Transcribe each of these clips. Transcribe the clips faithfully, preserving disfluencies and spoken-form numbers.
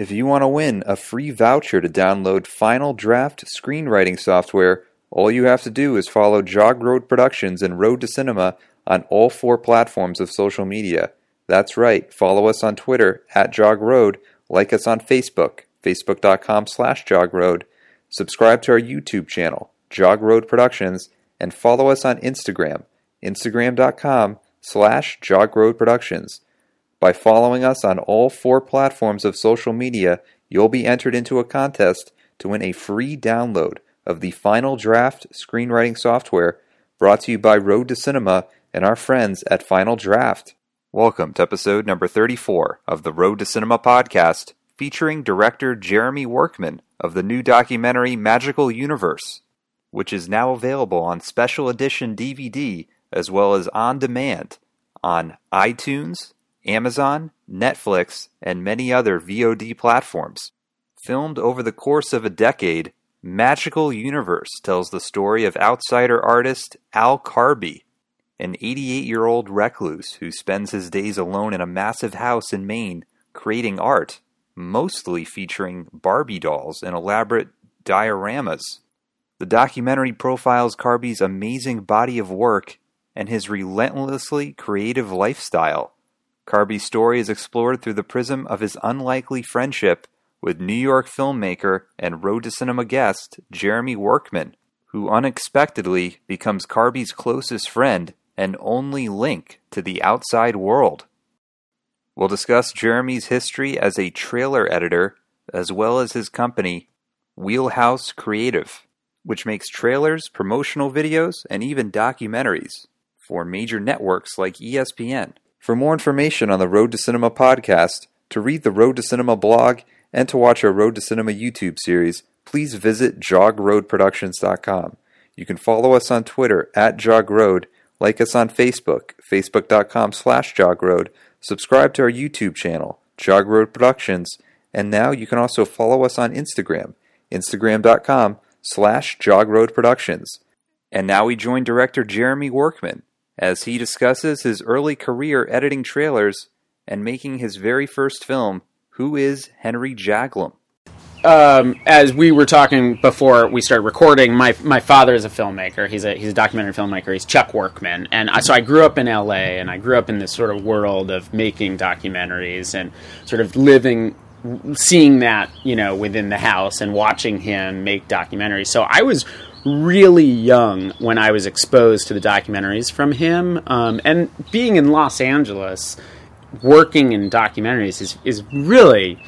If you want to win a free voucher to download Final Draft screenwriting software, all you have to do is follow Jog Road Productions and Road to Cinema on all four platforms of social media. That's right, follow us on Twitter, at Jog Road, like us on Facebook, facebook.com slash Jog Road, subscribe to our YouTube channel, Jog Road Productions, and follow us on Instagram, instagram.com slash Jog Road Productions. By following us on all four platforms of social media, you'll be entered into a contest to win a free download of the Final Draft screenwriting software brought to you by Road to Cinema and our friends at Final Draft. Welcome to episode number thirty-four of the Road to Cinema podcast, featuring director Jeremy Workman of the new documentary Magical Universe, which is now available on special edition D V D as well as on demand on iTunes, Amazon, Netflix, and many other V O D platforms. Filmed over the course of a decade, Magical Universe tells the story of outsider artist Al Carby, an eighty-eight-year-old recluse who spends his days alone in a massive house in Maine creating art, mostly featuring Barbie dolls and elaborate dioramas. The documentary profiles Carby's amazing body of work and his relentlessly creative lifestyle. Carby's story is explored through the prism of his unlikely friendship with New York filmmaker and Road to Cinema guest Jeremy Workman, who unexpectedly becomes Carby's closest friend and only link to the outside world. We'll discuss Jeremy's history as a trailer editor, as well as his company, Wheelhouse Creative, which makes trailers, promotional videos, and even documentaries for major networks like E S P N. For more information on the Road to Cinema podcast, to read the Road to Cinema blog, and to watch our Road to Cinema YouTube series, please visit jog road productions dot com. You can follow us on Twitter, at jogroad, like us on Facebook, facebook.com slash jogroad, subscribe to our YouTube channel, Jog Road Productions, and now you can also follow us on Instagram, instagram.com slash jogroad productions. And now we join director Jeremy Workman as he discusses his early career editing trailers and making his very first film, Who is Henry Jaglom? Um, as we were talking before we started recording, my my father is a filmmaker. He's a he's a documentary filmmaker. He's Chuck Workman, and I, so I grew up in L A, and I grew up in this sort of world of making documentaries and sort of living, seeing that, you know, within the house and watching him make documentaries. So I was really young when I was exposed to the documentaries from him, um, and being in Los Angeles, working in documentaries is, is really,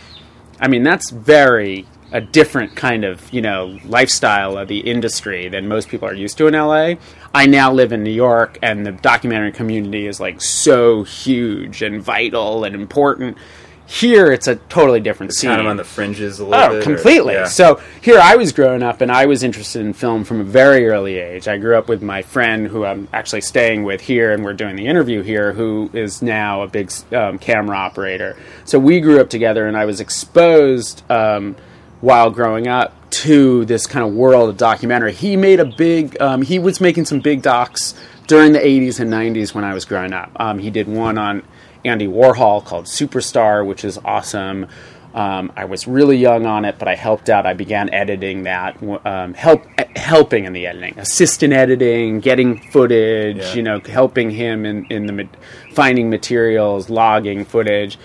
I mean, that's very a different kind of, you know, lifestyle of the industry than most people are used to in L A. I now live in New York, and the documentary community is like so huge and vital and important. Here, it's a totally different it's scene. Kind of on the fringes a little oh, bit. Oh, completely. Or, yeah. So here I was growing up, and I was interested in film from a very early age. I grew up with my friend, who I'm actually staying with here, and we're doing the interview here, who is now a big um, camera operator. So we grew up together, and I was exposed um, while growing up to this kind of world of documentary. He made a big... Um, he was making some big docs during the eighties and nineties when I was growing up. Um, he did one on Andy Warhol called Superstar, which is awesome. Um, I was really young on it, but I helped out. I began editing that, um, help helping in the editing, assistant editing, getting footage, yeah. you know, helping him in, in the finding materials, logging footage.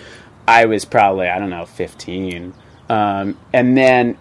I was probably, I don't know, fifteen. Um, and then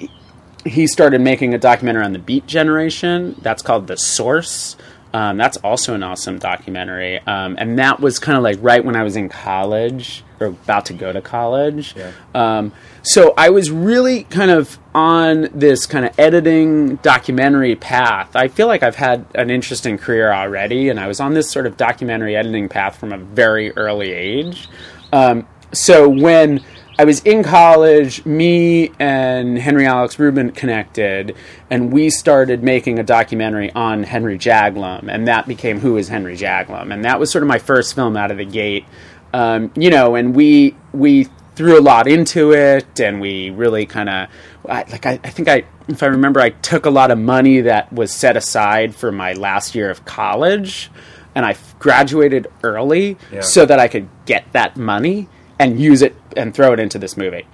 he started making a documentary on the Beat Generation. That's called The Source. Um, that's also an awesome documentary. Um, and that was kind of like right when I was in college or about to go to college. Yeah. Um, so I was really kind of on this kind of editing documentary path. I feel like I've had an interesting career already, and I was on this sort of documentary editing path from a very early age. Um, so when I was in college, me and Henry Alex Rubin connected, and we started making a documentary on Henry Jaglom, and that became Who is Henry Jaglom? And that was sort of my first film out of the gate. Um, you know, and we we threw a lot into it, and we really kind of, like, I, I think I, if I remember, I took a lot of money that was set aside for my last year of college, and I graduated early yeah. so that I could get that money. and use it and throw it into this movie.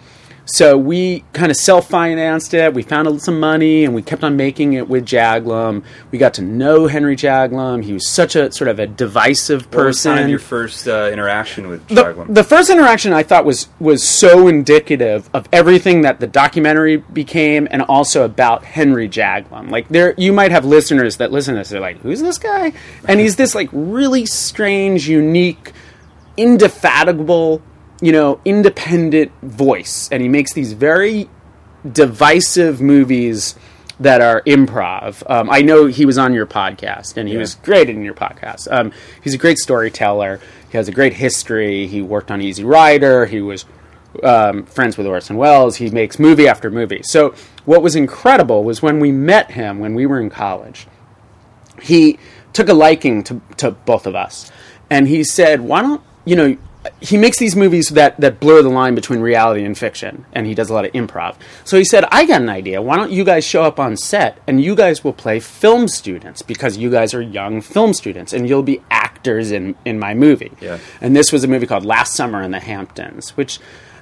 So we kind of self-financed it. We found some money, and we kept on making it with Jaglom. We got to know Henry Jaglom. He was such a sort of a divisive person. What was kind of your first uh, interaction with Jaglom? The, the first interaction I thought was was so indicative of everything that the documentary became, and also about Henry Jaglom. Like there, you might have listeners that listen to this. They're like, "Who's this guy?" And he's this like really strange, unique, indefatigable, you know, independent voice, and he makes these very divisive movies that are improv. Um, I know he was on your podcast, and he yeah. was great in your podcast. Um, he's a great storyteller. He has a great history. He worked on Easy Rider. He was um, friends with Orson Welles. He makes movie after movie. So what was incredible was when we met him when we were in college, he took a liking to, to both of us, and he said, why don't, you know, he makes these movies that, that blur the line between reality and fiction, and he does a lot of improv. So he said, I got an idea. Why don't you guys show up on set, and you guys will play film students, because you guys are young film students, and you'll be actors in, in my movie. Yeah. And this was a movie called Last Summer in the Hamptons, which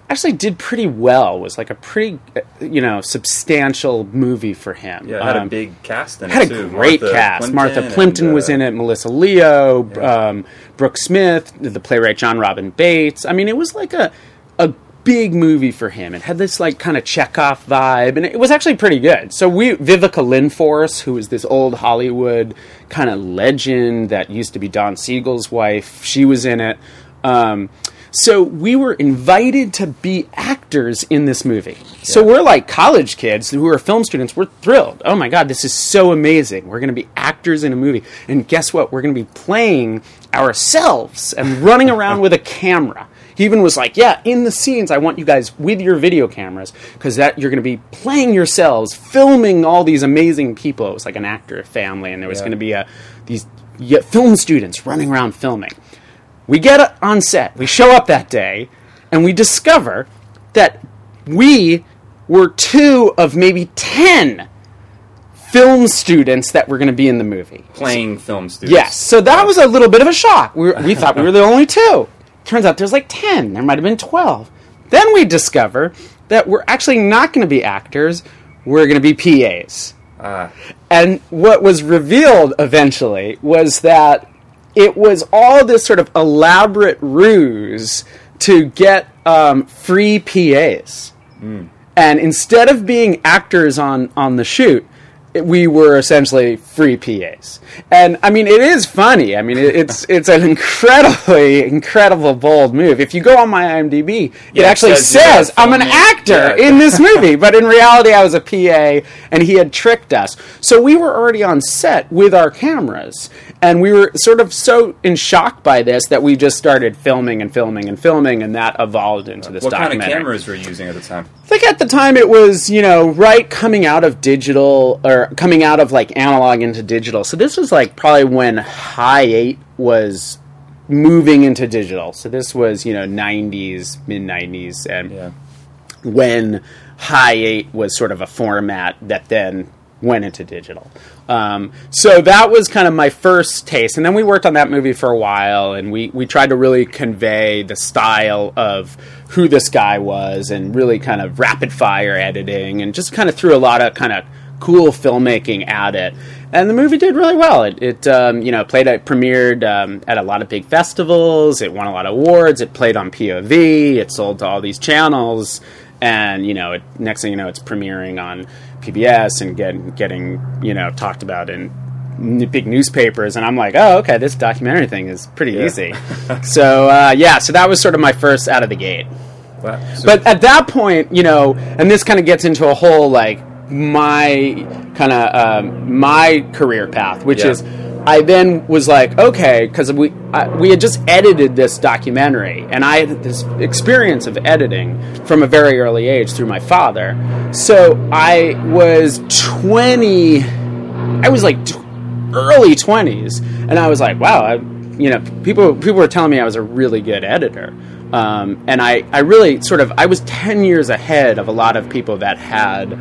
actually did pretty well, was like a pretty, you know, substantial movie for him. Yeah, it had um, a big cast in it, had a too. great Martha cast. Plimpton Martha Plimpton and, uh, was in it, Melissa Leo, yeah. um, Brooke Smith, the playwright John Robin Bates. I mean, it was like a a big movie for him. It had this, like, kind of Chekhov vibe, and it was actually pretty good. So we, Vivica Lindfors, who is this old Hollywood kind of legend that used to be Don Siegel's wife, she was in it. Um... So we were invited to be actors in this movie. Yeah. So we're like college kids who are film students. We're thrilled. Oh, my God, this is so amazing. We're going to be actors in a movie. And guess what? We're going to be playing ourselves and running around with a camera. He even was like, yeah, in the scenes, I want you guys with your video cameras, because that you're going to be playing yourselves, filming all these amazing people. It was like an actor family, and there was yeah. going to be a, these yeah, film students running around filming. We get on set, we show up that day, and we discover that we were two of maybe ten film students that were going to be in the movie. Playing film students. Yes, so that was a little bit of a shock. We, were, we thought we were the only two. Turns out there's like ten, there might have been twelve. Then we discover that we're actually not going to be actors, we're going to be P As. Uh. And what was revealed eventually was that it was all this sort of elaborate ruse to get um, free P As. Mm. And instead of being actors on, on the shoot, it, we were essentially free P As. And, I mean, it is funny. I mean, it, it's it's an incredibly, incredible bold move. If you go on my I M D B, yeah, it actually it says, says I'm an actor yeah, yeah. in this movie. But in reality, I was a P A, and he had tricked us. So we were already on set with our cameras. And we were sort of so in shock by this that we just started filming and filming and filming, and that evolved into this documentary. What kind of cameras were you using at the time? I think at the time it was, you know, right coming out of digital, or coming out of, like, analog into digital. So this was, like, probably when Hi eight was moving into digital. So this was, you know, nineties, mid-nineties, and yeah. when Hi eight was sort of a format that then went into digital. Um, so that was kind of my first taste. And then we worked on that movie for a while, and we, we tried to really convey the style of who this guy was, and really kind of rapid fire editing, and just kind of threw a lot of kind of cool filmmaking at it. And the movie did really well. It, it um, you know, played at, premiered um, at a lot of big festivals. It won a lot of awards. It played on P O V. It sold to all these channels. And, you know, it, next thing you know, it's premiering on P B S and get, getting, you know, talked about in n- big newspapers. And I'm like, oh, okay, this documentary thing is pretty yeah. easy. so, uh, yeah, so that was sort of my first out of the gate. Wow. So but at that point, you know, and this kind of gets into a whole, like, my kind of, um, my career path, which yeah. is I then was like, okay, because we I, we had just edited this documentary, and I had this experience of editing from a very early age through my father. So I was twenty, I was like t- early twenties, and I was like, wow, I, you know, people people were telling me I was a really good editor, um, and I I really sort of I was ten years ahead of a lot of people that had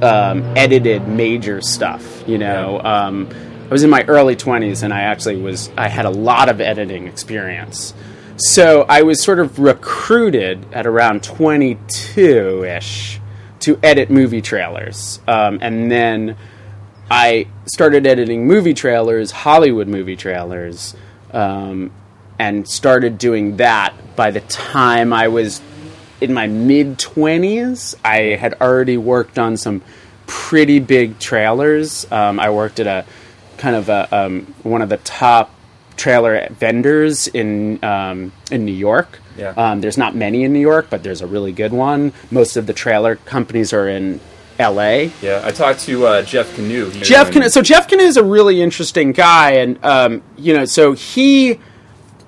um, edited major stuff, you know. Yeah. Um, I was in my early twenties, and I actually was, I had a lot of editing experience. So I was sort of recruited at around twenty-two-ish to edit movie trailers. Um, and then I started editing movie trailers, Hollywood movie trailers, um, and started doing that. By the time I was in my mid-twenties, I had already worked on some pretty big trailers. Um, I worked at a kind of a, um, one of the top trailer vendors in um, in New York. Yeah. Um, there's not many in New York, but there's a really good one. Most of the trailer companies are in L A. Yeah, I talked to uh, Jeff Canoe. Jeff Canoe. So Jeff Canoe is a really interesting guy, and um, you know, so he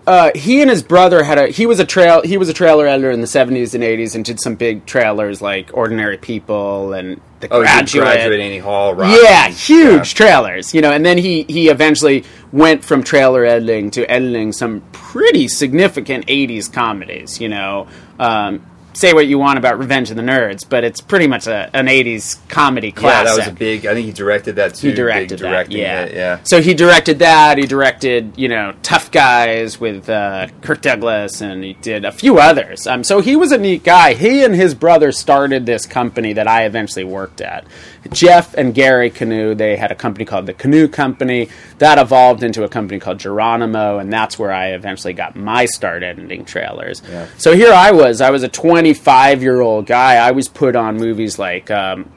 uh, he and his brother had a he was a trail he was a trailer editor in the seventies and eighties, and did some big trailers like Ordinary People and The Graduate. Oh, Graduate, Annie Hall, Robin. Yeah, huge yeah. trailers, you know. And then he he eventually went from trailer editing to editing some pretty significant eighties comedies, you know. Um, say what you want about Revenge of the Nerds, but it's pretty much a, an eighties comedy classic. Yeah, that was a big... I think he directed that, too. He directed big that, yeah. It, yeah. So he directed that. He directed, you know, Tough Guys with uh, Kirk Douglas, and he did a few others. Um, so he was a neat guy. He and his brother started this company that I eventually worked at. Jeff and Gary Canoe, they had a company called The Canoe Company. That evolved into a company called Geronimo, and that's where I eventually got my start editing trailers. Yeah. So here I was. I was a twenty-five-year-old guy. I was put on movies like... Um,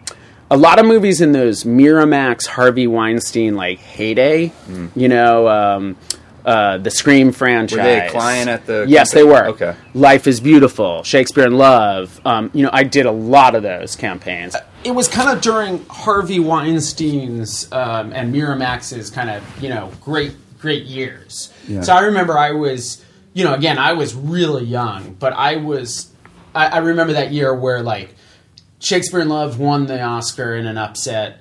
a lot of movies in those Miramax, Harvey Weinstein, like, heyday. Mm. You know, um, uh, the Scream franchise. Were they a client at the... Yes, company? They were. Okay. Life is Beautiful, Shakespeare in Love. Um, you know, I did a lot of those campaigns. It was kind of during Harvey Weinstein's um, and Miramax's kind of, you know, great, great years. Yeah. So I remember I was, you know, again, I was really young, but I was, I, I remember that year where, like, Shakespeare in Love won the Oscar in an upset,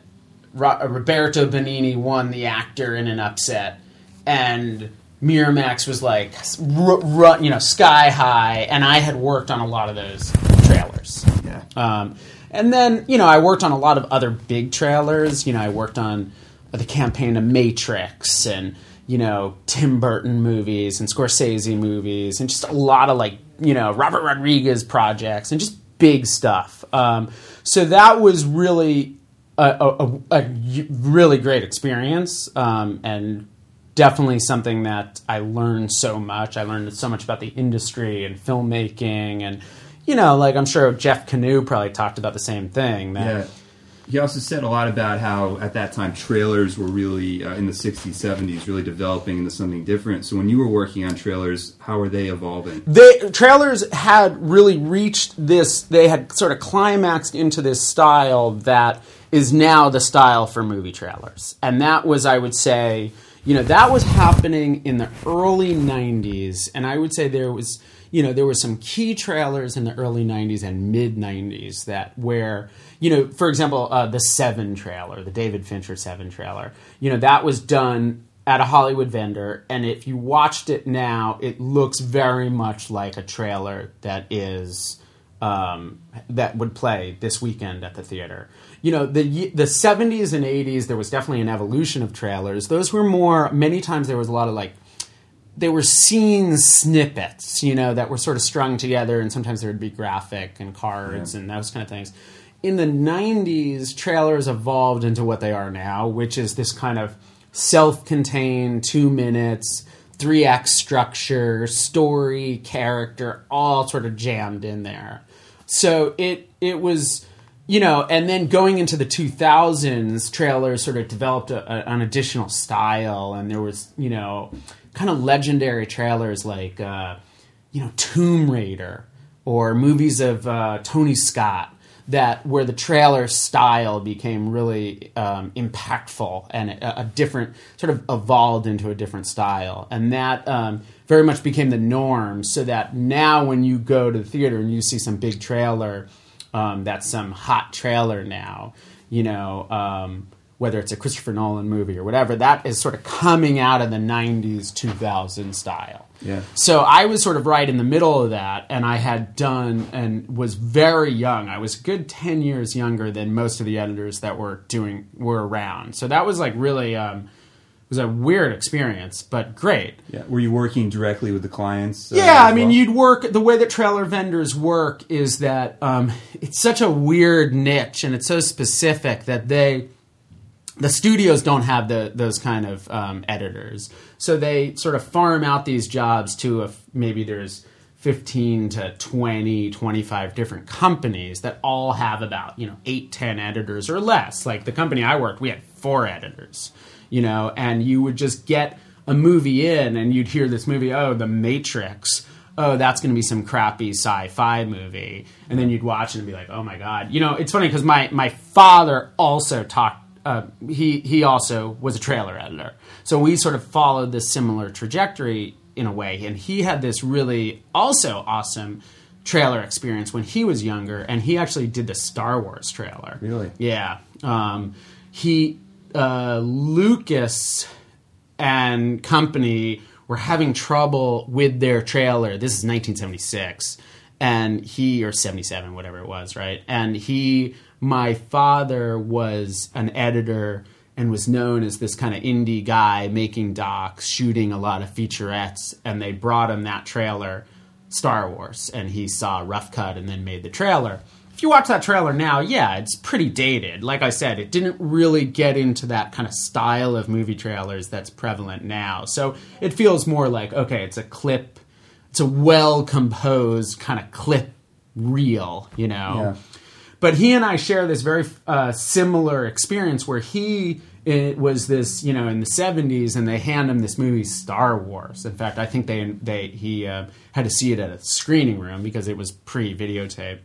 Ro- Roberto Benigni won the actor in an upset, and Miramax was, like, r- r- you know, sky high, and I had worked on a lot of those trailers. Yeah. Um, And then, you know, I worked on a lot of other big trailers. You know, I worked on the campaign of Matrix and, you know, Tim Burton movies and Scorsese movies and just a lot of, like, you know, Robert Rodriguez projects and just big stuff. Um, so that was really a, a, a really great experience, um, and definitely something that I learned so much. I learned so much about the industry and filmmaking and, you know, like, I'm sure Jeff Canoe probably talked about the same thing. That yeah. He also said a lot about how, at that time, trailers were really, uh, in the sixties, seventies, really developing into something different. So when you were working on trailers, how were they evolving? They, trailers had really reached this, they had sort of climaxed into this style that is now the style for movie trailers. And that was, I would say, you know, that was happening in the early nineties. And I would say there was... You know, there were some key trailers in the early nineties and mid-nineties that where, you know, for example, uh, the Seven trailer, the David Fincher Seven trailer, you know, that was done at a Hollywood vendor. And if you watched it now, it looks very much like a trailer that is, um, that would play this weekend at the theater. You know, the the seventies and eighties, there was definitely an evolution of trailers. Those were more, many times there was a lot of, like, they were scene snippets, you know, that were sort of strung together, and sometimes there would be graphic and cards yeah. and those kind of things. In the nineties, trailers evolved into what they are now, which is this kind of self-contained two minutes, three-act structure, story, character, all sort of jammed in there. So it it was... You know, and then going into the two thousands, trailers sort of developed a, a, an additional style, and there was, you know, kind of legendary trailers like, uh, you know, Tomb Raider or movies of uh, Tony Scott, that where the trailer style became really um, impactful and a, a different, sort of evolved into a different style. And that um, very much became the norm, so that now when you go to the theater and you see some big trailer... Um, that's some hot trailer now, you know, um, whether it's a Christopher Nolan movie or whatever, that is sort of coming out of the nineties, two thousand style. Yeah. So I was sort of right in the middle of that, and I had done and was very young. I was a good ten years younger than most of the editors that were doing were around. So that was like really um, was a weird experience, but great. Yeah. Were you working directly with the clients? Uh, yeah, I mean, well? you'd work... The way that trailer vendors work is that um, it's such a weird niche, and it's so specific that they... The studios don't have the, those kind of um, editors. So they sort of farm out these jobs to a, maybe there's fifteen to twenty, twenty-five different companies that all have about, you know, eight, ten editors or less. Like the company I worked, we had four editors. You know, and you would just get a movie in and you'd hear this movie, oh, The Matrix. Oh, that's going to be some crappy sci-fi movie. And then you'd watch it and be like, oh, my God. You know, it's funny because my, my father also talked, uh, he, he also was a trailer editor. So we sort of followed this similar trajectory in a way. And he had this really also awesome trailer experience when he was younger. And he actually did the Star Wars trailer. Really? Yeah. Um, he... Uh, Lucas and company were having trouble with their trailer. This is nineteen seventy-six, and he, or seventy-seven, whatever it was, right? And he, my father was an editor and was known as this kind of indie guy making docs, shooting a lot of featurettes, and they brought him that trailer, Star Wars, and he saw a rough cut and then made the trailer. If you watch that trailer now, yeah, it's pretty dated. Like I said, it didn't really get into that kind of style of movie trailers that's prevalent now. So it feels more like, okay, it's a clip, it's a well-composed kind of clip reel, you know. Yeah. But he and I share this very uh, similar experience where he it was this, you know, in the seventies, and they hand him this movie, Star Wars. In fact, I think they they he uh, had to see it at a screening room because it was pre-videotape.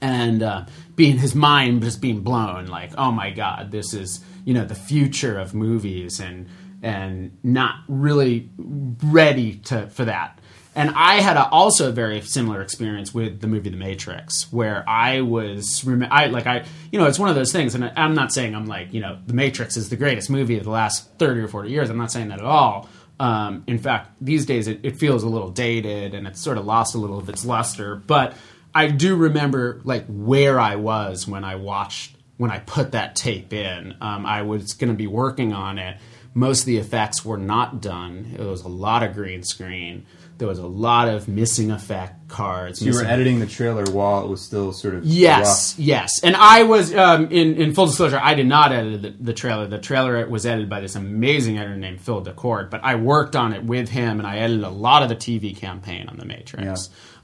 And uh, being his mind just being blown, like, oh my God, this is, you know, the future of movies, and and not really ready to for that. And I had a, also a very similar experience with the movie The Matrix, where I was, I like I, you know, it's one of those things, and I, I'm not saying I'm like, you know, The Matrix is the greatest movie of the last thirty or forty years. I'm not saying that at all. Um, in fact, these days it, it feels a little dated, and it's sort of lost a little of its luster, but I do remember, like, where I was when I watched, when I put that tape in. Um, I was going to be working on it. Most of the effects were not done. It was a lot of green screen. There was a lot of missing effect cards. So you were editing the trailer while it was still sort of... Yes, rough. Yes. And I was, um, in, in full disclosure, I did not edit the, the trailer. The trailer was edited by this amazing editor named Phil Dekord, but I worked on it with him, and I edited a lot of the T V campaign on The Matrix.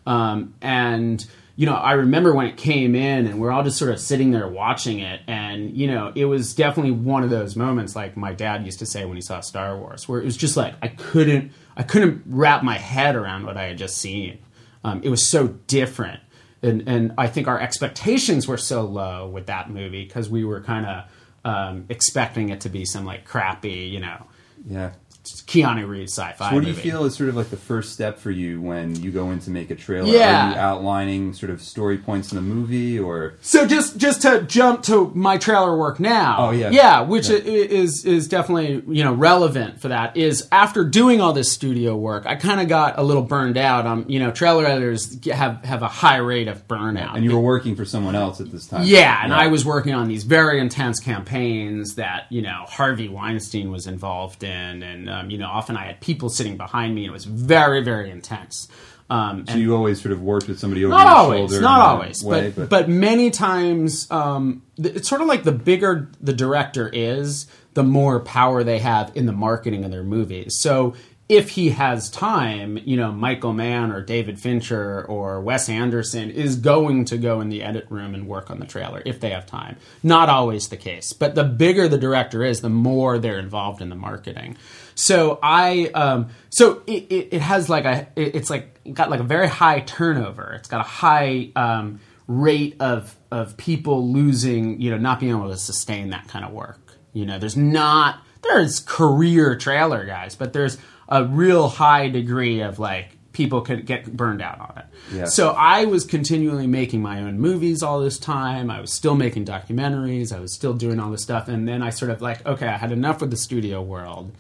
Yeah. Um, and... You know, I remember when it came in and we're all just sort of sitting there watching it. And, you know, it was definitely one of those moments, like my dad used to say when he saw Star Wars, where it was just like I couldn't I couldn't wrap my head around what I had just seen. Um, it was so different. And, and I think our expectations were so low with that movie because we were kind of um, expecting it to be some like crappy, you know. Yeah. Keanu Reeves sci-fi. So what do you movie. feel is sort of like the first step for you when you go in to make a trailer? Yeah. Are you outlining sort of story points in the movie, or so? Just just to jump to my trailer work now. Oh yeah, yeah, which yeah. is is definitely, you know, relevant for that. Is after doing all this studio work, I kind of got a little burned out. Um, you know, trailer editors have have a high rate of burnout. And you were working for someone else at this time. Yeah, yeah. And I was working on these very intense campaigns that, you know, Harvey Weinstein was involved in, and Um, you know, often I had people sitting behind me. It was very, very intense. Um, so and you always sort of worked with somebody over your always, shoulder? Not always, not always. But, but many times, um, th- it's sort of like the bigger the director is, the more power they have in the marketing of their movies. So if he has time, you know, Michael Mann or David Fincher or Wes Anderson is going to go in the edit room and work on the trailer if they have time. Not always the case. But the bigger the director is, the more they're involved in the marketing. So I, um, so it, it, it has like a, it, it's like got like a very high turnover. It's got a high um, rate of of people losing, you know, not being able to sustain that kind of work. You know, there's not there's career trailer guys, but there's a real high degree of like people could get burned out on it. Yeah. So I was continually making my own movies all this time. I was still making documentaries. I was still doing all this stuff, and then I sort of like, okay, I had enough with the studio world.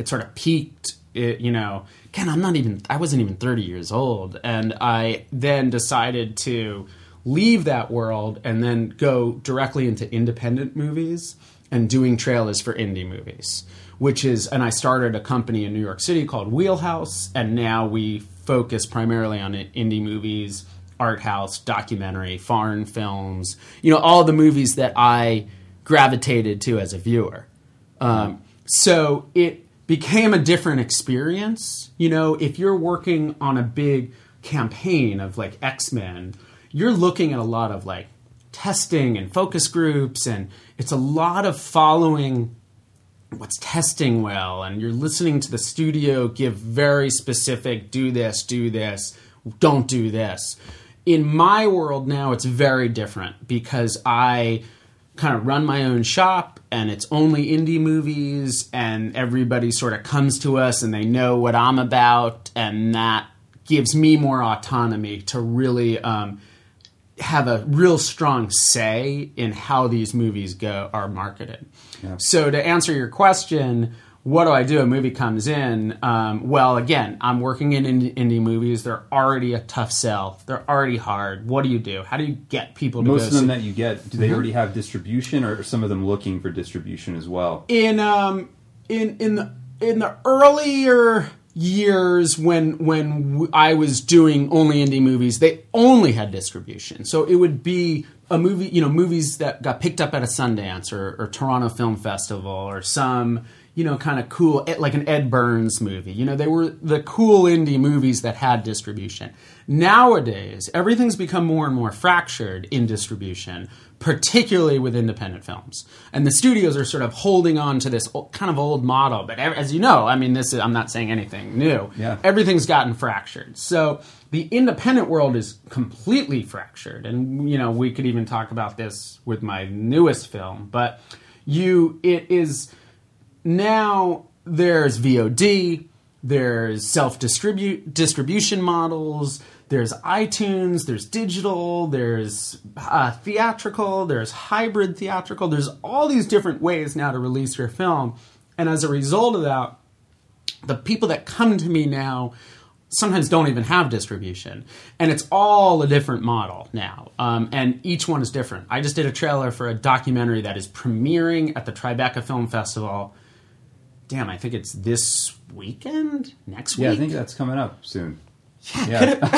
It sort of peaked, it, you know, again, I'm not even, I wasn't even thirty years old. And I then decided to leave that world and then go directly into independent movies. and doing trailers for indie movies, which is, and I started a company in New York City called Wheelhouse, and now we focus primarily on indie movies, art house, documentary, foreign films, you know, all the movies that I gravitated to as a viewer. Um, so it became a different experience. You know, if you're working on a big campaign of like X-Men, you're looking at a lot of like testing and focus groups, and it's a lot of following what's testing well, and you're listening to the studio give very specific, do this, do this, don't do this. In my world now, it's very different because I kind of run my own shop, and it's only indie movies, and everybody sort of comes to us and they know what I'm about, and that gives me more autonomy to really um, have a real strong say in how these movies go are marketed. Yeah. So to answer your question, what do I do? A movie comes in. Um, well, again, I'm working in indie movies. They're already a tough sell. They're already hard. What do you do? How do you get people to Most go Most of them see? That you get, do they mm-hmm. already have distribution, or are some of them looking for distribution as well? In um, in in the in the earlier years when when I was doing only indie movies, they only had distribution. So it would be a movie, you know, movies that got picked up at a Sundance or, or Toronto Film Festival or some, you know, kind of cool, like an Ed Burns movie. You know, they were the cool indie movies that had distribution. Nowadays, everything's become more and more fractured in distribution, particularly with independent films. And the studios are sort of holding on to this kind of old model. But as you know, I mean, this is, I'm not saying anything new. Yeah. Everything's gotten fractured. So the independent world is completely fractured. And, you know, we could even talk about this with my newest film. But you, it is... Now there's V O D, there's self-distribute distribution models, there's iTunes, there's digital, there's uh, theatrical, there's hybrid theatrical. There's all these different ways now to release your film. And as a result of that, the people that come to me now sometimes don't even have distribution. And it's all a different model now. Um, and each one is different. I just did a trailer for a documentary that is premiering at the Tribeca Film Festival. Damn, I think it's this weekend? Next week? Yeah, I think that's coming up soon. Yeah.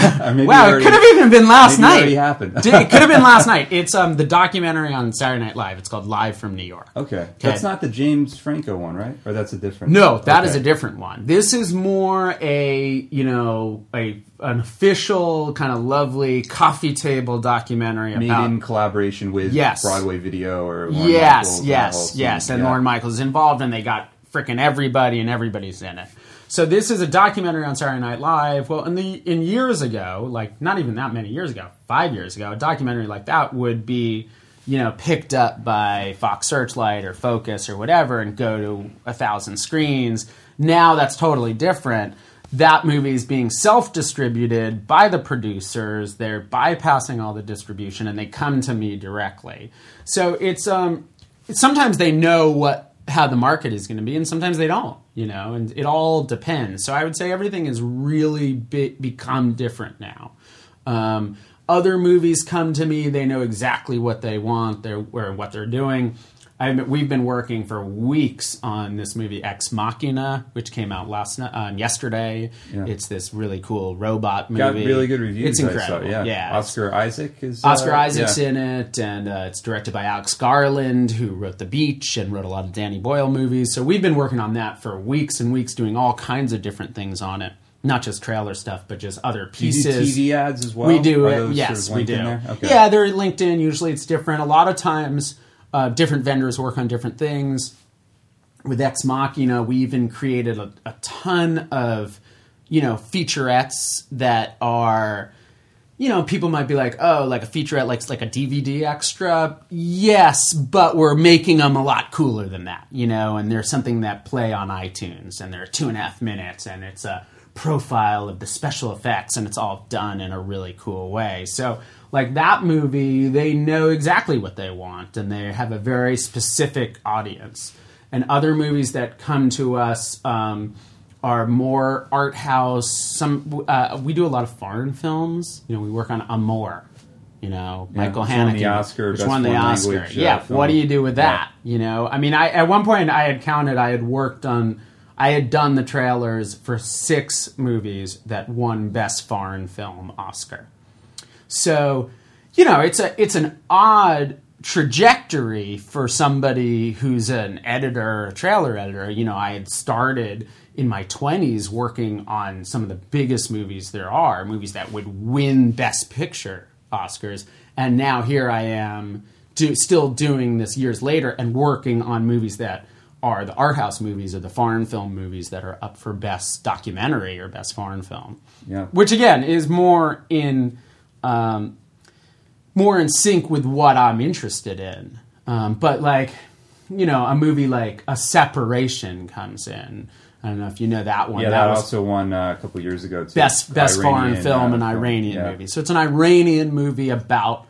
yeah. wow, already, it could have even been last night. It already happened. It could have been last night. It's um, the documentary on Saturday Night Live. It's called Live from New York. Okay. okay. That's not the James Franco one, right? Or that's a different No, that okay. is a different one. This is more a, you know, a an official kind of lovely coffee table documentary Made about... Made in collaboration with yes. Broadway Video or Lorne yes, Michaels. Yes, yes, yes. And yeah. Lorne Michaels is involved, and they got... freaking everybody, and everybody's in it. So this is a documentary on Saturday Night Live. Well, in the in years ago, like not even that many years ago, five years ago, a documentary like that would be, you know, picked up by Fox Searchlight or Focus or whatever and go to a thousand screens. Now that's totally different. That movie is being self-distributed by the producers. They're bypassing all the distribution, and they come to me directly. So it's um sometimes they know what how the market is going to be, and sometimes they don't, you know, and it all depends. So I would say everything has really be- become different now. Um, other movies come to me, they know exactly what they want, they're, or what they're doing. I've, we've been working for weeks on this movie Ex Machina, which came out last night, um, yesterday. Yeah. It's this really cool robot movie. Got really good reviews. It's incredible. I saw, yeah. yeah, Oscar Isaac is Oscar uh, Isaac's yeah. in it, and uh, it's directed by Alex Garland, who wrote The Beach and wrote a lot of Danny Boyle movies. So we've been working on that for weeks and weeks, doing all kinds of different things on it. Not just trailer stuff, but just other pieces. Do you do T V ads as well? We do. Are those yes, sort of linked we do. In there? Okay. Yeah, they're linked in. Usually, it's different. A lot of times. Uh, different vendors work on different things. With Ex Machina, we even created a, a ton of, you know, featurettes that are, you know, people might be like, oh, like a featurette, like, like a D V D extra. Yes, but we're making them a lot cooler than that, you know, and there's something that play on iTunes, and they're two and a half minutes, and it's a profile of the special effects, and it's all done in a really cool way. So, like that movie, they know exactly what they want, and they have a very specific audience. And other movies that come to us um, are more art house. Some uh, we do a lot of foreign films. You know, we work on Amour, You know, yeah, Michael Haneke, the Oscar, which won the Oscar. Language, yeah, uh, what do you do with that? Yeah. You know, I mean, I at one point I had counted, I had worked on, I had done the trailers for six movies that won Best Foreign Film Oscar. So, you know, it's a it's an odd trajectory for somebody who's an editor, a trailer editor. You know, I had started in my twenties working on some of the biggest movies there are, movies that would win Best Picture Oscars, and now here I am do, still doing this years later and working on movies that are the art house movies or the foreign film movies that are up for Best Documentary or Best Foreign Film. Yeah. Which again is more in um, more in sync with what I'm interested in. Um, but like, you know, a movie like A Separation comes in. I don't know if you know that one. Yeah, that, that also won uh, a couple years ago. Too. Best best Iranian, foreign film uh, and Iranian yeah. movie. So it's an Iranian movie about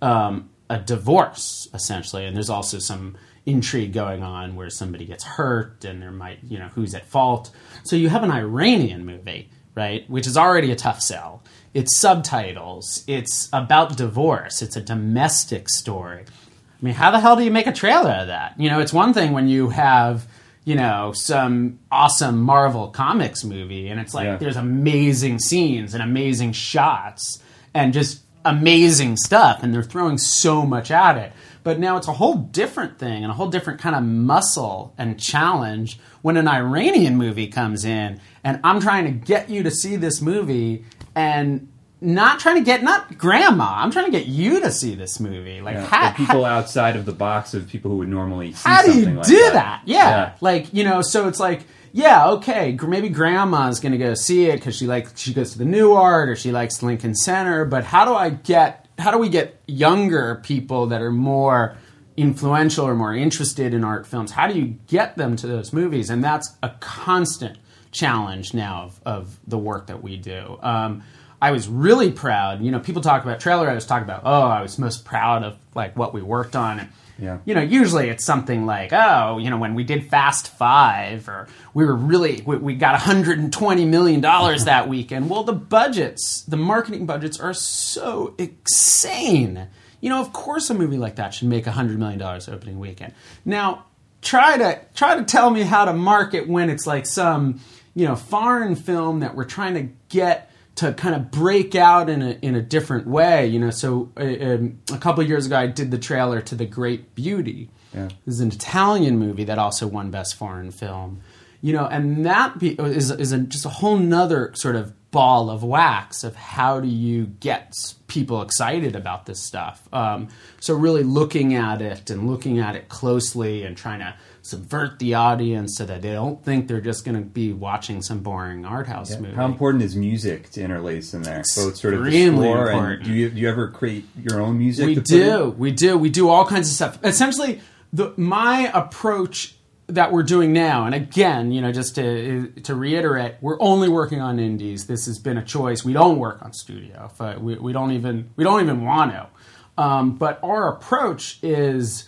um, a divorce, essentially. And there's also some intrigue going on where somebody gets hurt and there might, you know, who's at fault. So you have an Iranian movie, right, which is already a tough sell. It's subtitles. It's about divorce. It's a domestic story. I mean, how the hell do you make a trailer out of that? You know, it's one thing when you have... you know, some awesome Marvel Comics movie, and it's like yeah. there's amazing scenes and amazing shots and just amazing stuff, and they're throwing so much at it. But now it's a whole different thing and a whole different kind of muscle and challenge when an Iranian movie comes in, and I'm trying to get you to see this movie and... Not trying to get, not grandma, I'm trying to get you to see this movie. Like, yeah. how, people how, outside of the box of people who would normally see something like that. How do you like do that? that? Yeah. yeah. Like, you know, so it's like, yeah, okay, maybe grandma's going to go see it because she likes, she goes to the New Art or she likes Lincoln Center, but how do I get, how do we get younger people that are more influential or more interested in art films? How do you get them to those movies? And that's a constant challenge now of, of the work that we do. Um, I was really proud. You know, people talk about trailer. I was talking about, oh, I was most proud of like what we worked on. And, yeah. You know, usually it's something like, oh, you know, when we did Fast Five, or we were really we, we got one hundred twenty million dollars that weekend. Well, the budgets, the marketing budgets are so insane. You know, of course, a movie like that should make one hundred million dollars opening weekend. Now, try to try to tell me how to market when it's like some, you know, foreign film that we're trying to get to kind of break out in a in a different way, you know. So um, a couple of years ago, I did the trailer to The Great Beauty. Yeah. This is an Italian movie that also won Best Foreign Film, you know. And that be, is is a, just a whole nother sort of ball of wax of how do you get people excited about this stuff. Um, so really looking at it and looking at it closely and trying to subvert the audience so that they don't think they're just going to be watching some boring art house yeah. movie. How important is music to interlace in there? It's so it's sort of the score. And do you do you ever create your own music? We do, we do, we do all kinds of stuff. Essentially, the, my approach that we're doing now, and again, you know, just to to reiterate, we're only working on indies. This has been a choice. We don't work on studio. We we don't even we don't even want to. Um, but our approach is,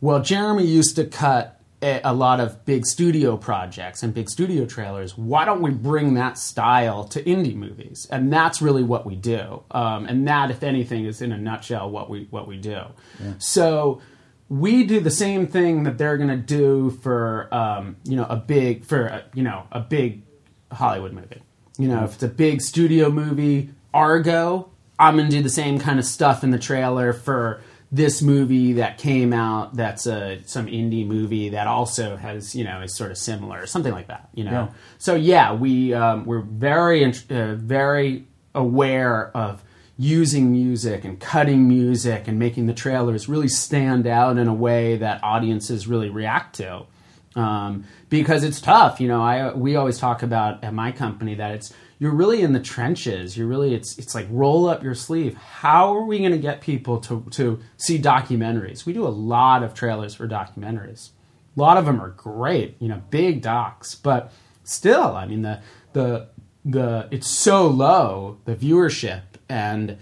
well, Jeremy used to cut a lot of big studio projects and big studio trailers. Why don't we bring that style to indie movies? And that's really what we do. Um, and that, if anything, is in a nutshell what we what we do. Yeah. So we do the same thing that they're going to do for um, you know a big for you know a big Hollywood movie. You know, mm-hmm. if it's a big studio movie, Argo, I'm going to do the same kind of stuff in the trailer for this movie that came out that's a some indie movie that also has, you know, is sort of similar, something like that, you know. Yeah. So yeah, we um, we're very uh, very aware of using music and cutting music and making the trailers really stand out in a way that audiences really react to, um, because it's tough, you know. I we always talk about at my company that it's you're really in the trenches. You're really, it's it's like roll up your sleeve. How are we going to get people to, to see documentaries? We do a lot of trailers for documentaries. A lot of them are great, you know, big docs. But still, I mean, the the the it's so low, the viewership, and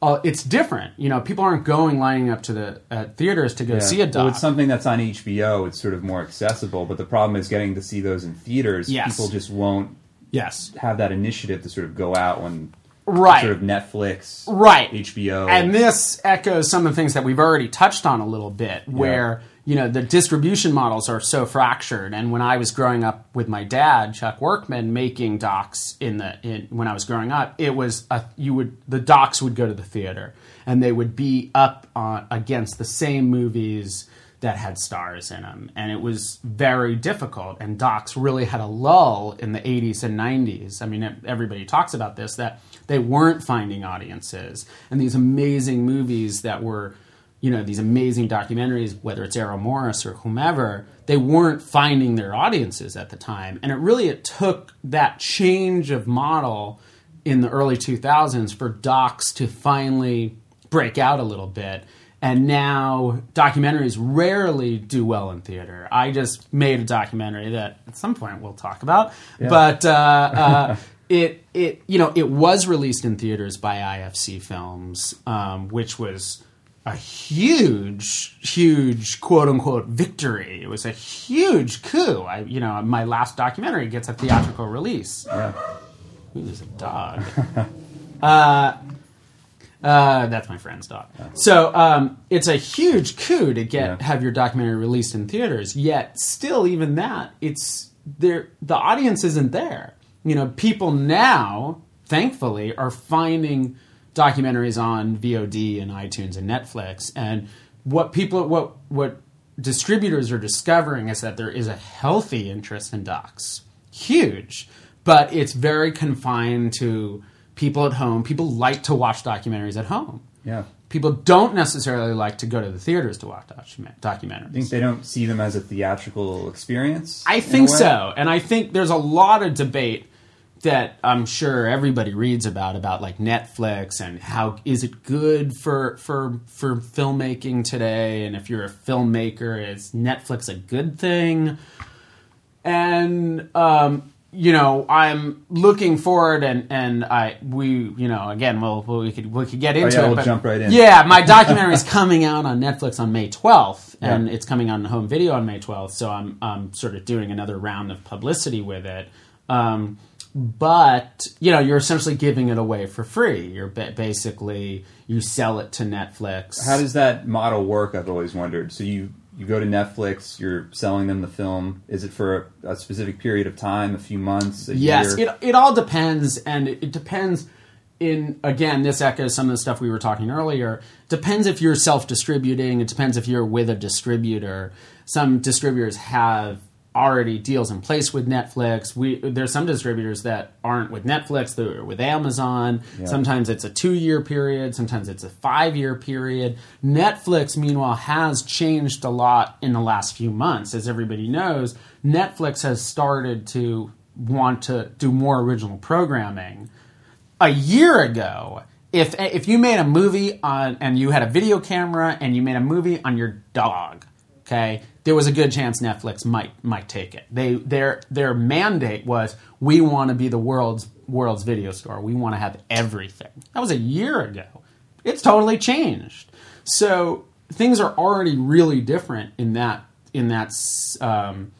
uh, it's different. You know, people aren't going lining up to the uh, theaters to go yeah. see a doc. Well, it's something that's on H B O. It's sort of more accessible. But the problem is getting to see those in theaters. Yes. People just won't. Yes. Have that initiative to sort of go out when right. sort of Netflix, right. H B O. And this echoes some of the things that we've already touched on a little bit, where, yeah. you know, the distribution models are so fractured. And when I was growing up with my dad, Chuck Workman, making docs in the in, when I was growing up, it was a, you would the docs would go to the theater and they would be up on, against the same movies that had stars in them. And it was very difficult. And docs really had a lull in the eighties and nineties. I mean, everybody talks about this, that they weren't finding audiences. And these amazing movies that were, you know, these amazing documentaries, whether it's Errol Morris or whomever, they weren't finding their audiences at the time. And it really, it took that change of model in the early two thousands for docs to finally break out a little bit. And now documentaries rarely do well in theater. I just made a documentary that at some point we'll talk about. Yeah. But uh, uh, it it you know it was released in theaters by I F C Films, um, which was a huge huge quote unquote victory. It was a huge coup. I you know my last documentary gets a theatrical release. Yeah. Ooh, there's a dog. uh, Uh, that's my friend's dog. So um, it's a huge coup to get yeah. have your documentary released in theaters. Yet still, even that, it's there. The audience isn't there. You know, people now, thankfully, are finding documentaries on V O D and iTunes and Netflix. And what people, what what distributors are discovering is that there is a healthy interest in docs, huge, but it's very confined to people at home. People like to watch documentaries at home. Yeah. People don't necessarily like to go to the theaters to watch document- documentaries. I think they don't see them as a theatrical experience. I think so. And I think there's a lot of debate that I'm sure everybody reads about, about like Netflix and how is it good for for for filmmaking today? And if you're a filmmaker, is Netflix a good thing? And um you know, I'm looking forward, and, and I we you know again, well we could we could get into oh, yeah, it. We'll but jump right in. Yeah, my documentary is coming out on Netflix on May twelfth, yeah. and it's coming on home video on May twelfth. So I'm I'm sort of doing another round of publicity with it. Um, but you know, you're essentially giving it away for free. You're ba- basically you sell it to Netflix. How does that model work? I've always wondered. So you. You go to Netflix, you're selling them the film. Is it for a, a specific period of time, a few months, a yes, year? Yes, it, it all depends, and it, it depends in, again, this echoes some of the stuff we were talking earlier. Depends if you're self-distributing. It depends if you're with a distributor. Some distributors have already deals in place with Netflix. We There's some distributors that aren't with Netflix. They're with Amazon. Yeah. Sometimes it's a two-year period. Sometimes it's a five-year period. Netflix, meanwhile, has changed a lot in the last few months. As everybody knows, Netflix has started to want to do more original programming. A year ago, if if you made a movie on and you had a video camera and you made a movie on your dog, okay, there was a good chance Netflix might might take it. They their their mandate was, we want to be the world's world's video store. We want to have everything. That was a year ago. It's totally changed. So things are already really different in that in that um,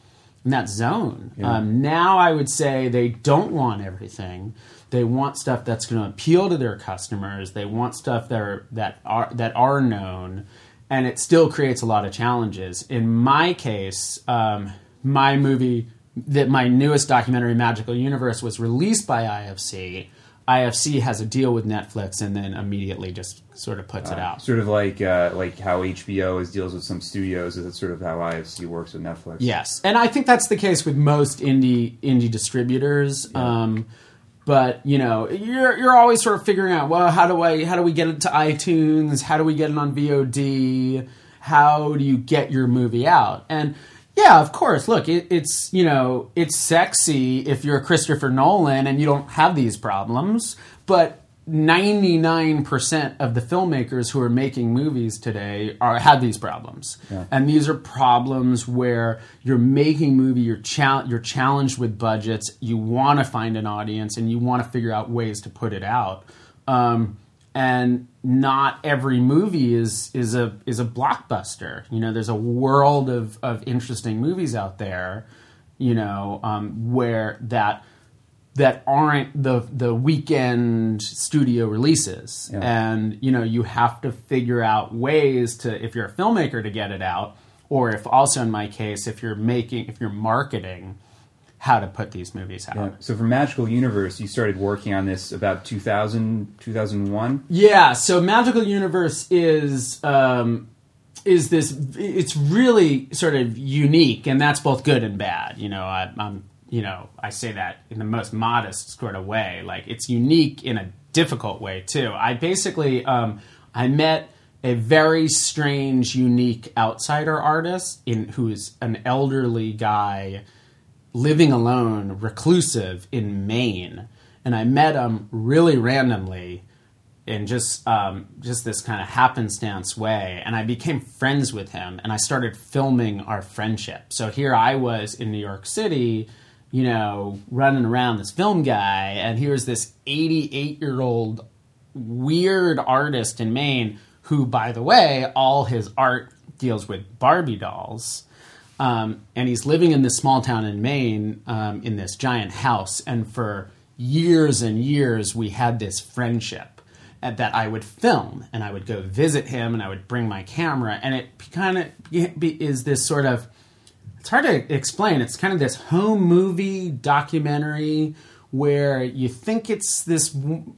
in that zone. Yeah. Um, now I would say they don't want everything. They want stuff that's going to appeal to their customers. They want stuff that are, that are that are known. And it still creates a lot of challenges. In my case, um, my movie, that my newest documentary, Magical Universe, was released by I F C. I F C has a deal with Netflix and then immediately just sort of puts uh, it out. Sort of like uh, like how H B O is deals with some studios. Is that sort of how I F C works with Netflix? Yes, and I think that's the case with most indie indie distributors. Yeah. Um, But, you know, you're you're always sort of figuring out, well, how do I how do we get it to iTunes? How do we get it on V O D? How do you get your movie out? And, yeah, of course, look, it, it's, you know, it's sexy if you're Christopher Nolan and you don't have these problems. But ninety-nine percent of the filmmakers who are making movies today are have these problems. Yeah. And these are problems where you're making movie, you're, chal- you're challenged with budgets, you want to find an audience, and you want to figure out ways to put it out. Um, and not every movie is is a is a blockbuster. You know, there's a world of, of interesting movies out there, you know, um, where that that aren't the the weekend studio releases. Yeah. And, you know, you have to figure out ways to, if you're a filmmaker, to get it out, or if also in my case, if you're making, if you're marketing, how to put these movies out. Yeah. So for Magical Universe, you started working on this about two thousand, two thousand one? Yeah, so Magical Universe is... Um, is this, it's really sort of unique, and that's both good and bad. You know, I, I'm, you know, I say that in the most modest sort of way. Like, it's unique in a difficult way too. I basically, um, I met a very strange, unique outsider artist in, who is an elderly guy living alone, reclusive in Maine. And I met him really randomly. In just um, just this kind of happenstance way. And I became friends with him, and I started filming our friendship. So here I was in New York City, you know, running around this film guy, and here's this eighty-eight-year-old weird artist in Maine who, by the way, all his art deals with Barbie dolls. Um, and he's living in this small town in Maine um, in this giant house. And for years and years, we had this friendship that I would film, and I would go visit him, and I would bring my camera, and it kind of is this sort of, it's hard to explain, it's kind of this home movie documentary where you think it's this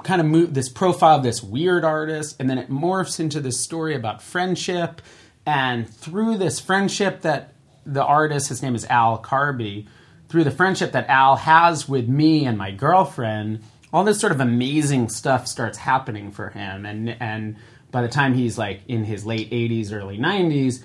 kind of mo- this profile of this weird artist, and then it morphs into this story about friendship, and through this friendship that the artist, his name is Al Carby, through the friendship that Al has with me and my girlfriend, all this sort of amazing stuff starts happening for him. And and by the time he's like in his late eighties, early nineties,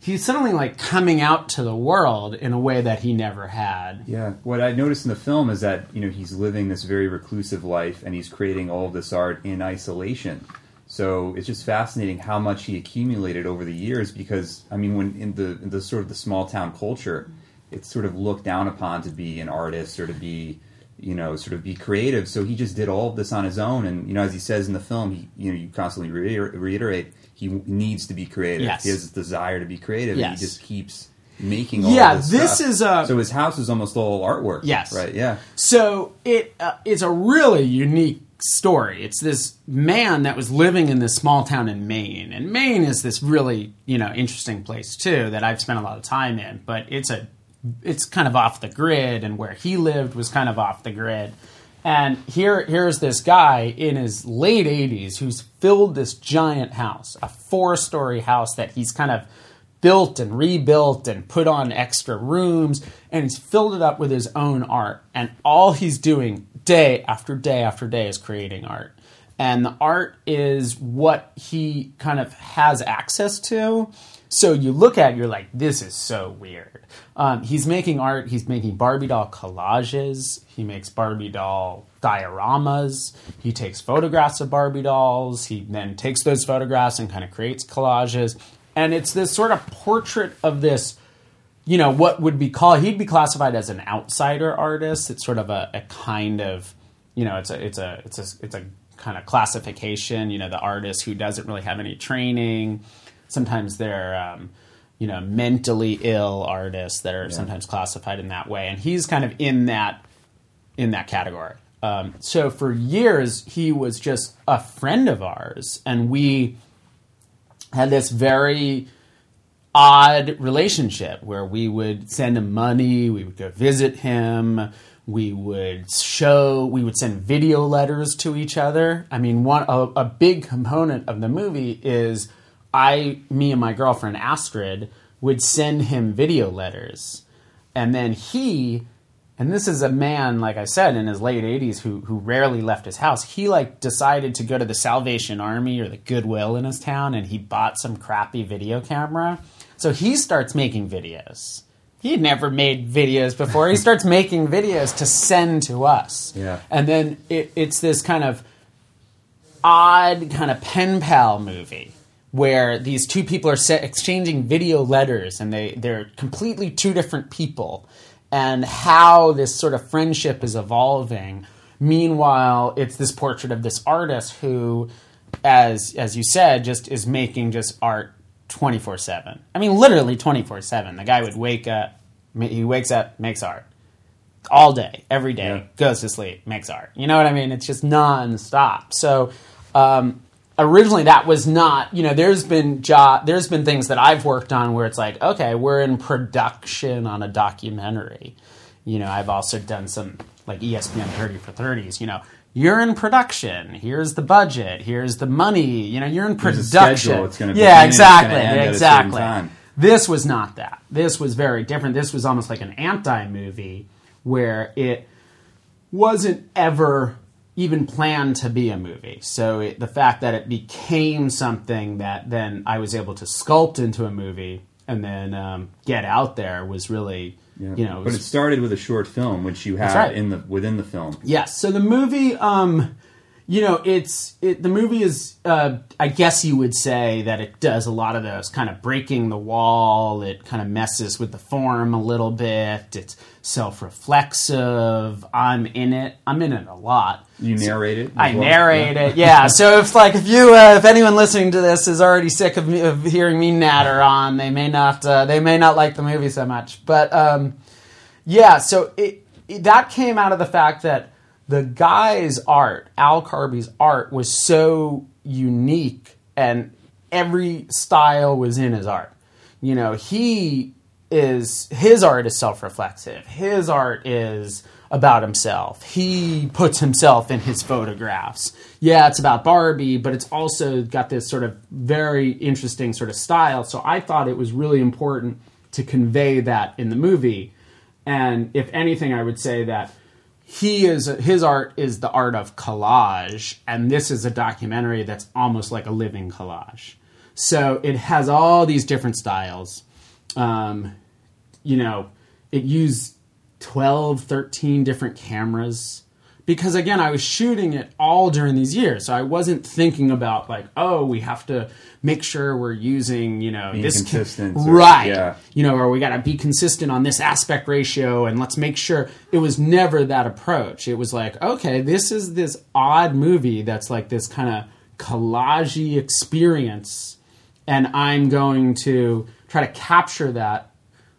he's suddenly like coming out to the world in a way that he never had. Yeah. What I noticed in the film is that, you know, he's living this very reclusive life, and he's creating all of this art in isolation. So it's just fascinating how much he accumulated over the years, because, I mean, when in the, in the sort of the small town culture, it's sort of looked down upon to be an artist or to be... you know, sort of be creative. So he just did all of this on his own. And, you know, as he says in the film, he, you know, you constantly reiter- reiterate, he needs to be creative. Yes. He has this desire to be creative. Yes. And he just keeps making all yeah, this, this stuff. Is a, so his house is almost all artwork. Yes. Right, yeah. So it uh, it's a really unique story. It's this man that was living in this small town in Maine. And Maine is this really, you know, interesting place, too, that I've spent a lot of time in. But it's a it's kind of off the grid, and where he lived was kind of off the grid. And here, here's this guy in his late eighties who's filled this giant house, a four-story house that he's kind of built and rebuilt and put on extra rooms, and he's filled it up with his own art. And all he's doing day after day after day is creating art. And the art is what he kind of has access to. So you look at it, you're like, this is so weird. Um, he's making art. He's making Barbie doll collages. He makes Barbie doll dioramas. He takes photographs of Barbie dolls. He then takes those photographs and kind of creates collages. And it's this sort of portrait of this, you know, what would be called, he'd be classified as an outsider artist. It's sort of a, a kind of, you know, it's a, it's a, it's a, it's a kind of classification, you know, the artist who doesn't really have any training. Sometimes they're, um, you know, mentally ill artists that are yeah. sometimes classified in that way. And he's kind of in that in that category. Um, so for years, he was just a friend of ours. And we had this very odd relationship where we would send him money. We would go visit him. We would show, we would send video letters to each other. I mean, one a, a big component of the movie is... I, me and my girlfriend Astrid would send him video letters, and then he, and this is a man, like I said, in his late eighties who who rarely left his house. He like decided to go to the Salvation Army or the Goodwill in his town, and he bought some crappy video camera. So he starts making videos. He had never made videos before. He starts making videos to send to us. Yeah. And then it, it's this kind of odd kind of pen pal movie, where these two people are exchanging video letters, and they, they're completely two different people, and how this sort of friendship is evolving. Meanwhile, it's this portrait of this artist who, as as you said, just is making just art twenty-four seven. I mean, literally twenty-four seven. The guy would wake up, he wakes up, makes art. all day, every day, yeah. goes to sleep, makes art. You know what I mean? It's just nonstop. So um, originally that was not, you know, there's been jo- there's been things that I've worked on where it's like, okay, we're in production on a documentary. You know, I've also done some like E S P N thirty for thirties, you know. You're in production. Here's the budget. Here's the money. You know, you're in production. It's going to yeah, exactly, end exactly. At a certain time. This was not that. This was very different. This was almost like an anti-movie where it wasn't ever even planned to be a movie. So it, the fact that it became something that then I was able to sculpt into a movie and then um, get out there was really. Yeah. You know, it was, but it started with a short film, which you had right. in the within the film. Yes. Yeah, so the movie, um, you know, it's it, the movie is. Uh, I guess you would say that it does a lot of those kind of breaking the wall. It kind of messes with the form a little bit. It's self-reflexive. I'm in it. I'm in it a lot. You narrate so, it. I well. narrate yeah. it. Yeah. So if like if you uh, if anyone listening to this is already sick of, me, of hearing me natter on, they may not uh, they may not like the movie so much. But um, yeah. So it, it that came out of the fact that the guy's art, Al Carby's art, was so unique, and every style was in his art. You know, he is his art is self-reflexive. His art is about himself. He puts himself in his photographs. Yeah, it's about Barbie, but it's also got this sort of very interesting sort of style. So I thought it was really important to convey that in the movie. And if anything, I would say that he is his art is the art of collage, and this is a documentary that's almost like a living collage. So it has all these different styles. Um, you know, it used twelve, thirteen different cameras because, again, I was shooting it all during these years. So I wasn't thinking about like, oh, we have to make sure we're using, you know, being this consistent, ca- or, right. Yeah. You know, or we got to be consistent on this aspect ratio and let's make sure. It was never that approach. It was like, okay, this is this odd movie that's like this kind of collage-y experience, and I'm going to try to capture that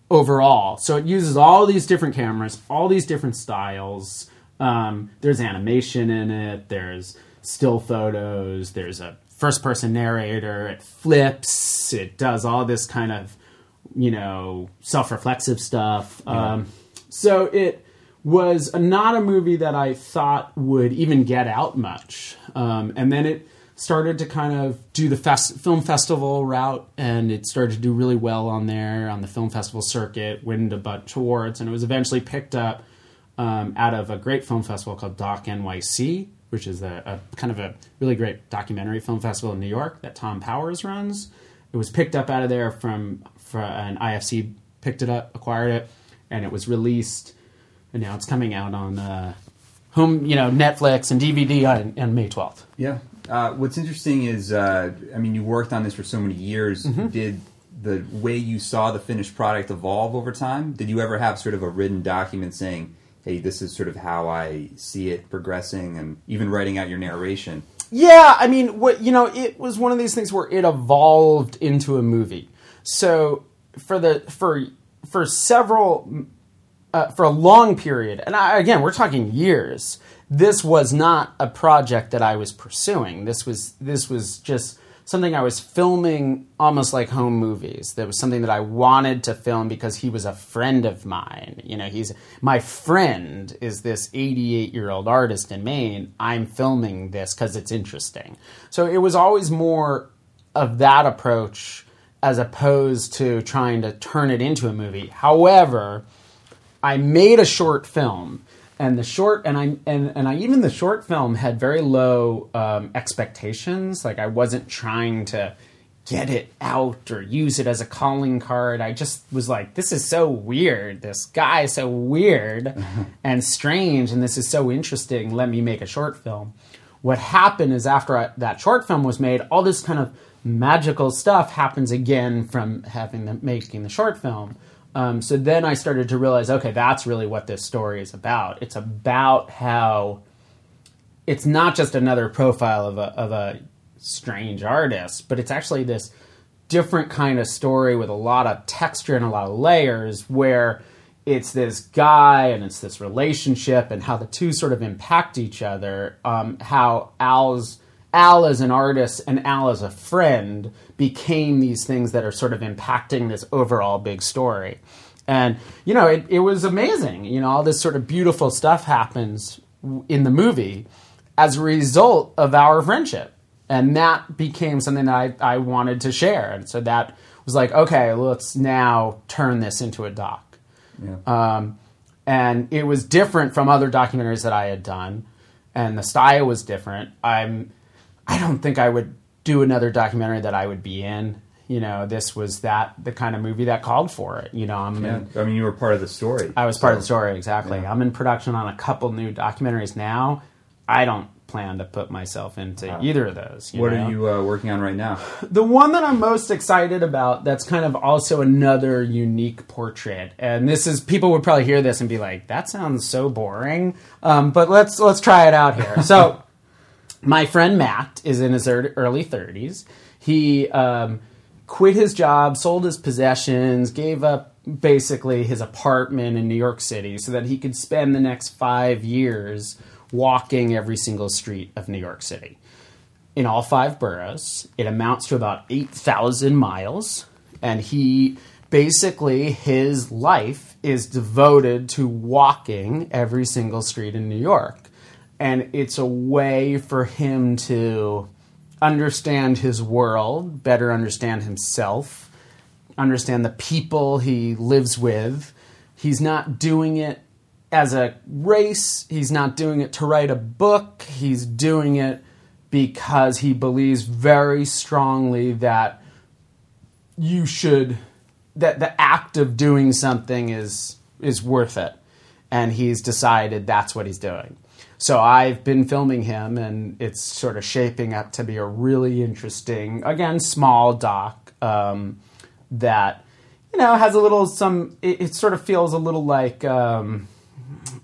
overall. So it uses all these different cameras, all these different styles. Um, there's animation in it. There's still photos. There's a first-person narrator. It flips. It does all this kind of, you know, self-reflexive stuff. Yeah. Um, so it was a, not a movie that I thought would even get out much. Um, and then it started to kind of do the fest- film festival route, and it started to do really well on there, on the film festival circuit, win a bunch of awards, and it was eventually picked up um, out of a great film festival called Doc N Y C, which is a, a kind of a really great documentary film festival in New York that Tom Powers runs. It was picked up out of there from, from an I F C, picked it up, acquired it, and it was released, and now it's coming out on uh, home, you know, Netflix and D V D on, on May twelfth. Yeah. Uh, what's interesting is, uh, I mean, you worked on this for so many years. Mm-hmm. Did the way you saw the finished product evolve over time? Did you ever have sort of a written document saying, hey, this is sort of how I see it progressing, and even writing out your narration? Yeah, I mean, what, you know, it was one of these things where it evolved into a movie. So for the for for several, uh, for a long period, and I, again, we're talking years, this was not a project that I was pursuing. This was this was just something I was filming almost like home movies. That was something that I wanted to film because he was a friend of mine. You know, he's my friend is this eighty-eight-year-old artist in Maine. I'm filming this because it's interesting. So it was always more of that approach as opposed to trying to turn it into a movie. However, I made a short film. And the short, and I, and, and I, even the short film had very low um, expectations. Like I wasn't trying to get it out or use it as a calling card. I just was like, this is so weird. This guy is so weird and strange. And this is so interesting. Let me make a short film. What happened is after I, that short film was made, all this kind of magical stuff happens again from having the, making the short film. Um, so then I started to realize, okay, that's really what this story is about. It's about how it's not just another profile of a, of a strange artist, but it's actually this different kind of story with a lot of texture and a lot of layers where it's this guy and it's this relationship and how the two sort of impact each other. Um, how Al's Al as an artist and Al as a friend became these things that are sort of impacting this overall big story. And, you know, it, it was amazing. You know, all this sort of beautiful stuff happens in the movie as a result of our friendship. And that became something that I, I wanted to share. And so that was like, okay, let's now turn this into a doc. Yeah. Um, and it was different from other documentaries that I had done. And the style was different. I'm, I don't think I would do another documentary that I would be in. You know, this was that the kind of movie that called for it. You know, I'm yeah. in, I mean, you were part of the story. I was so. part of the story, exactly. Yeah. I'm in production on a couple new documentaries now. I don't plan to put myself into wow. either of those. You what know? are you uh, working on right now? The one that I'm most excited about, that's kind of also another unique portrait. And this is, people would probably hear this and be like, that sounds so boring. Um, but let's let's try it out here. So my friend Matt is in his early thirties. He um, quit his job, sold his possessions, gave up basically his apartment in New York City so that he could spend the next five years walking every single street of New York City. In all five boroughs, it amounts to about eight thousand miles. And he, basically, his life is devoted to walking every single street in New York. And it's a way for him to understand his world, better understand himself, understand the people he lives with. He's not doing it as a race, he's not doing it to write a book. He's doing it because he believes very strongly that you should, that the act of doing something is is worth it. And he's decided that's what he's doing. So I've been filming him, and it's sort of shaping up to be a really interesting, again, small doc um, that, you know, has a little, some, it, it sort of feels a little like... Um,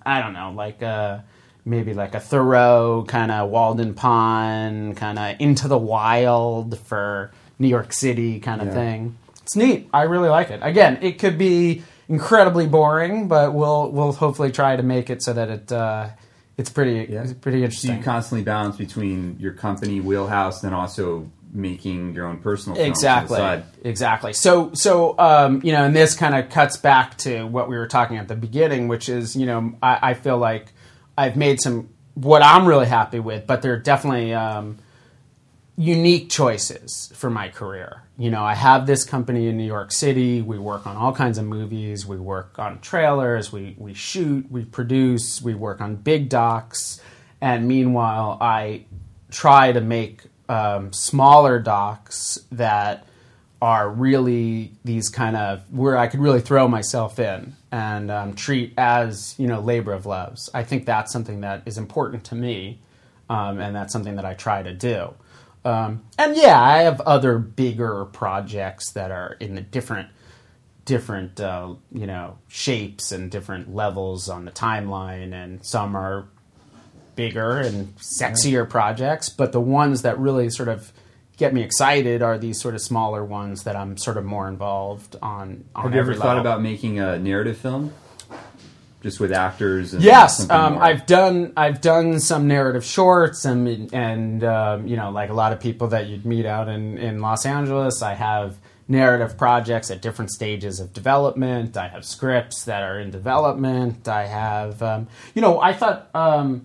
I don't know, like a, maybe like a Thoreau kind of Walden Pond, kind of Into the Wild for New York City kind of yeah. thing. It's neat. I really like it. Again, it could be incredibly boring, but we'll we'll hopefully try to make it so that it uh, it's pretty yeah. it's pretty interesting. So you constantly balance between your company, Wheelhouse, and also making your own personal films exactly on the side. exactly so so um you know, and this kind of cuts back to what we were talking at the beginning, which is, you know, I, I feel like I've made some what I'm really happy with, but they're definitely um unique choices for my career. You know, I have this company in New York City. We work on all kinds of movies, we work on trailers, we we shoot, we produce, we work on big docs, and meanwhile I try to make Um, smaller docs that are really these kind of where I could really throw myself in and um, treat as, you know, labor of love. I think that's something that is important to me, um, and that's something that I try to do. Um, and yeah, I have other bigger projects that are in the different, different uh, you know, shapes and different levels on the timeline, and some are bigger and sexier projects, but the ones that really sort of get me excited are these sort of smaller ones that I'm sort of more involved on. on Have you ever level. thought about making a narrative film, just with actors? And yes, um, I've done. I've done some narrative shorts, and and um, you know, like a lot of people that you'd meet out in in Los Angeles, I have narrative projects at different stages of development. I have scripts that are in development. I have, um, you know, I thought. Um,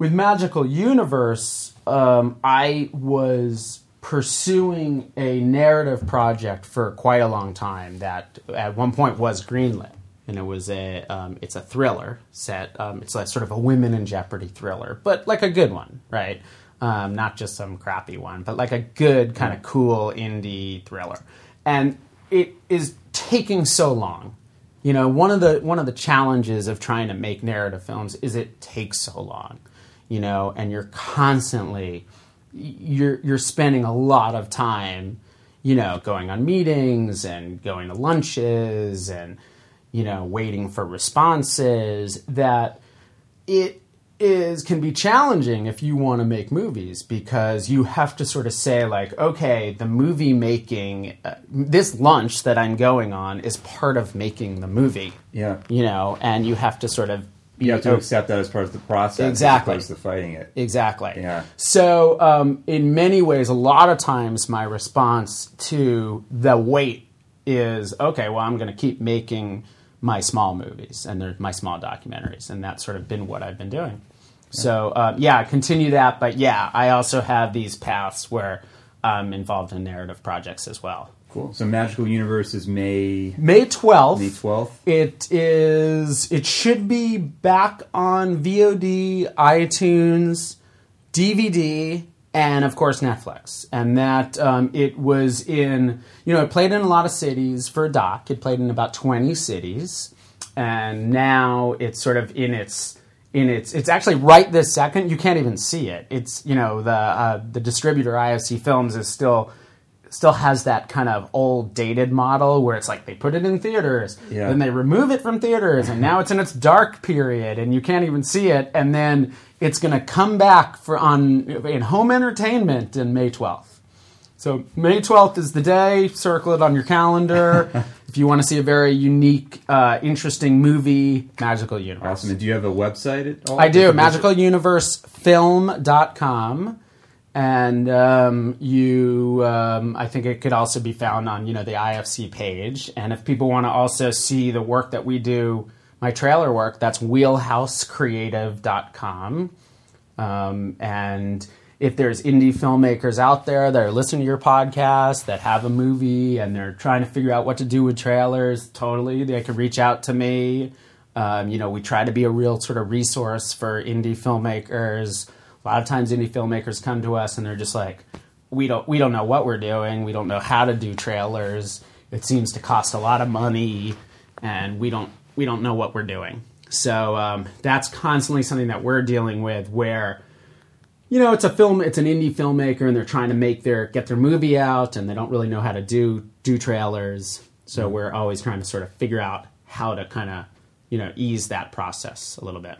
With Magical Universe, um, I was pursuing a narrative project for quite a long time that at one point was greenlit, and it was a um, it's a thriller set. Um, it's like sort of a women in jeopardy thriller, but like a good one, right? Um, not just some crappy one, but like a good kind of cool indie thriller. And it is taking so long. You know, one of the one of the challenges of trying to make narrative films is it takes so long. You know, and you're constantly, you're you're spending a lot of time, you know, going on meetings and going to lunches and, you know, waiting for responses, that it is can be challenging if you want to make movies, because you have to sort of say, like, okay, the movie making, uh, this lunch that I'm going on is part of making the movie. Yeah. You know, and you have to sort of... You, you have to know, accept that as part of the process. Exactly. As opposed to fighting it. Exactly. Yeah. So um, in many ways, a lot of times my response to the weight is, okay, well, I'm going to keep making my small movies and my small documentaries. And that's sort of been what I've been doing. Yeah. So, uh, yeah, continue that. But, yeah, I also have these paths where I'm involved in narrative projects as well. Cool. So Magical Universe is May... May twelfth. May twelfth. It is... It should be back on V O D, iTunes, D V D, and, of course, Netflix. And that um, it was in... You know, it played in a lot of cities for a doc. It played in about twenty cities. And now it's sort of in its... In its, it's actually right this second. You can't even see it. It's, you know, the uh, the distributor, I F C Films, is still... still has that kind of old dated model where it's like they put it in theaters, yeah. then they remove it from theaters, and now it's in its dark period and you can't even see it, and then it's going to come back for on in home entertainment in May twelfth. So May twelfth is the day. Circle it on your calendar. If you want to see a very unique, uh, interesting movie, Magical Universe. Awesome. And do you have a website at all? I do, magical universe film dot com. And um, you, um, I think it could also be found on, you know, the I F C page. And if people want to also see the work that we do, my trailer work, that's wheelhouse creative dot com. Um, and if there's indie filmmakers out there that are listening to your podcast, that have a movie, and they're trying to figure out what to do with trailers, totally, they can reach out to me. Um, you know, we try to be a real sort of resource for indie filmmakers. A lot of times indie filmmakers come to us and they're just like, we don't we don't know what we're doing. We don't know how to do trailers. It seems to cost a lot of money, and we don't we don't know what we're doing. So um, that's constantly something that we're dealing with, where, you know, it's a film, it's an indie filmmaker, and they're trying to make their get their movie out, and they don't really know how to do do trailers. So mm-hmm. we're always trying to sort of figure out how to kind of, you know, ease that process a little bit.